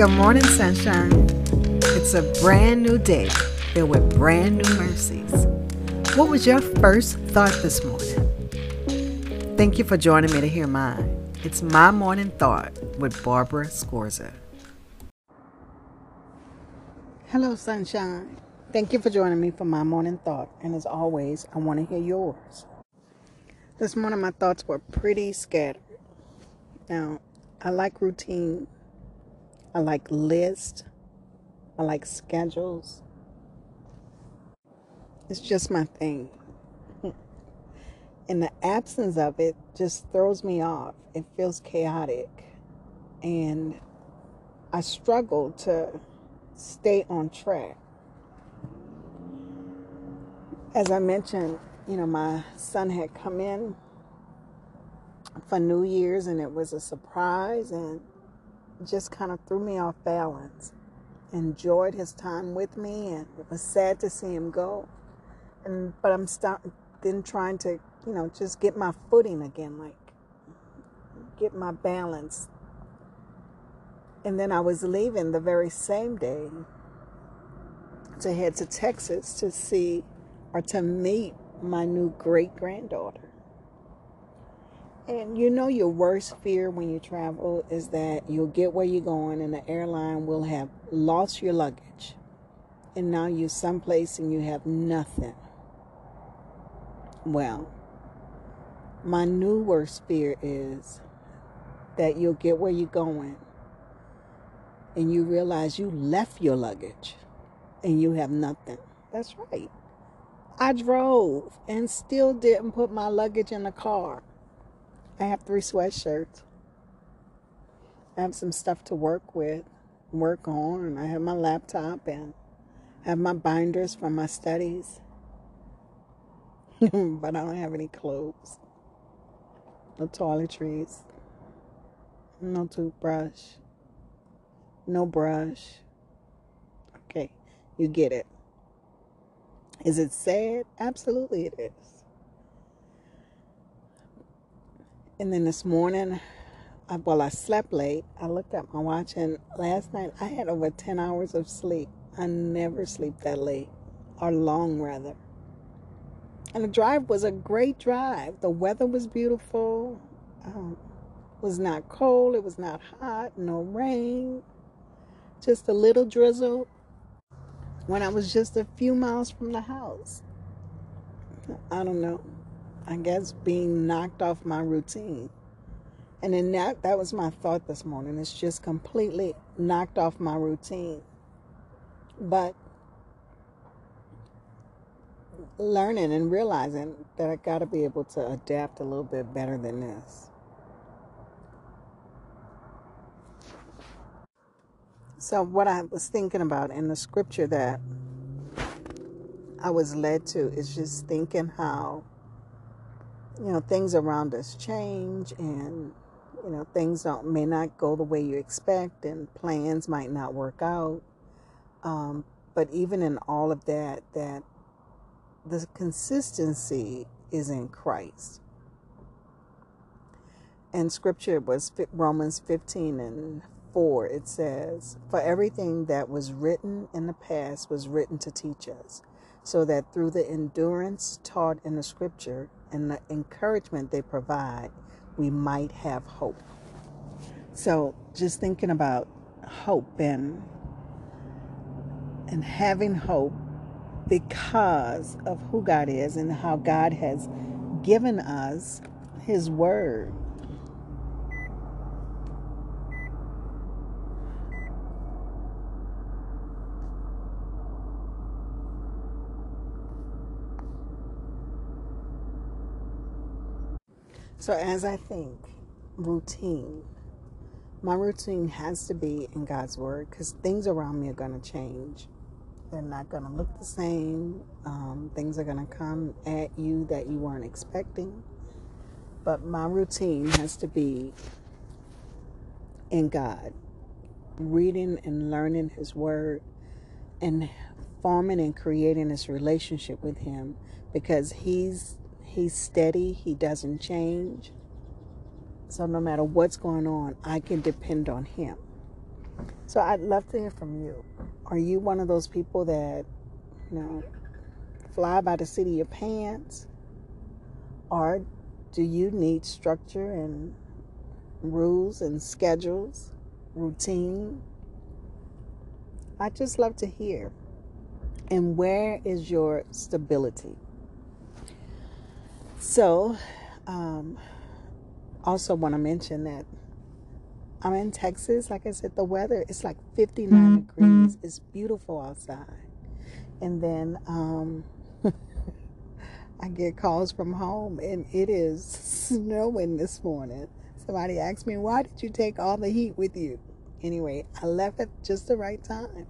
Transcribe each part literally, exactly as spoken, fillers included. Good morning, sunshine. It's a brand new day filled with brand new mercies. What was your first thought this morning? Thank you for joining me to hear mine. It's My Morning Thought with Barbara Scorza. Hello, sunshine. Thank you for joining me for My Morning Thought. And as always, I want to hear yours. This morning, my thoughts were pretty scattered. Now, I like routine. I like lists. I like schedules. It's just my thing. And the absence of it just throws me off. It feels chaotic. And I struggle to stay on track. As I mentioned, you know, my son had come in for New Year's and it was a surprise and just kind of threw me off balance. Enjoyed his time with me, and it was sad to see him go. And but I'm start, then trying to, you know, just get my footing again, like get my balance. And then I was leaving the very same day to head to Texas to see or to meet my new great-granddaughter. And you know, your worst fear when you travel is that you'll get where you're going and the airline will have lost your luggage. And now you're someplace and you have nothing. Well, my new worst fear is that you'll get where you're going and you realize you left your luggage and you have nothing. That's right. I drove and still didn't put my luggage in the car. I have three sweatshirts. I have some stuff to work with, work on. I have my laptop and I have my binders for my studies. But I don't have any clothes. No toiletries. No toothbrush. No brush. Okay, you get it. Is it sad? Absolutely it is. And then this morning, I, well, I slept late. I looked at my watch, and last night I had over ten hours of sleep. I never sleep that late, or long, rather. And the drive was a great drive. The weather was beautiful. Um, it was not cold. It was not hot. No rain. Just a little drizzle when I was just a few miles from the house. I don't know. I guess being knocked off my routine. And then that, that was my thought this morning. It's just completely knocked off my routine. But learning and realizing that I got to be able to adapt a little bit better than this. So what I was thinking about in the scripture that I was led to is just thinking how, you know, things around us change and, you know, things don't may not go the way you expect and plans might not work out. Um, but even in all of that, that the consistency is in Christ. And scripture was Romans fifteen and four. It says, "For everything that was written in the past was written to teach us, so that through the endurance taught in the scripture and the encouragement they provide, we might have hope." So just thinking about hope and and having hope because of who God is and how God has given us his word. So as I think, routine, my routine has to be in God's word because things around me are going to change. They're not going to look the same. Um, things are going to come at you that you weren't expecting. But my routine has to be in God, reading and learning his word and forming and creating this relationship with him because he's He's steady. He doesn't change. So no matter what's going on, I can depend on him. So I'd love to hear from you. Are you one of those people that, you know, fly by the seat of your pants? Or do you need structure and rules and schedules, routine? I'd just love to hear. And where is your stability? So, um, also want to mention that I'm in Texas. Like I said, the weather is like fifty-nine degrees. It's beautiful outside. And then um, I get calls from home, and it is snowing this morning. Somebody asked me, why did you take all the heat with you? Anyway, I left at just the right time.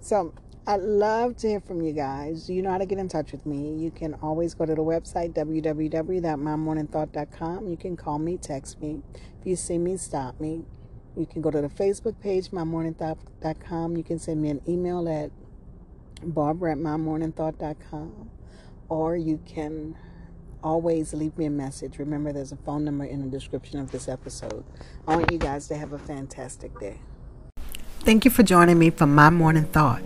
So I'd love to hear from you guys. You know how to get in touch with me. You can always go to the website, w w w dot my morning thought dot com. You can call me, text me. If you see me, stop me. You can go to the Facebook page, my morning thought dot com. You can send me an email at barbara at my morning thought dot com. Or you can always leave me a message. Remember, there's a phone number in the description of this episode. I want you guys to have a fantastic day. Thank you for joining me for My Morning Thought.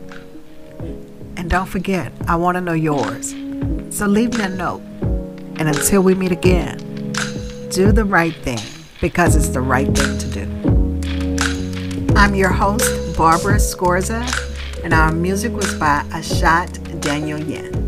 And don't forget, I want to know yours. So leave me a note. And until we meet again, do the right thing, because it's the right thing to do. I'm your host, Barbara Scorza, and our music was by Ashot Daniel Yen.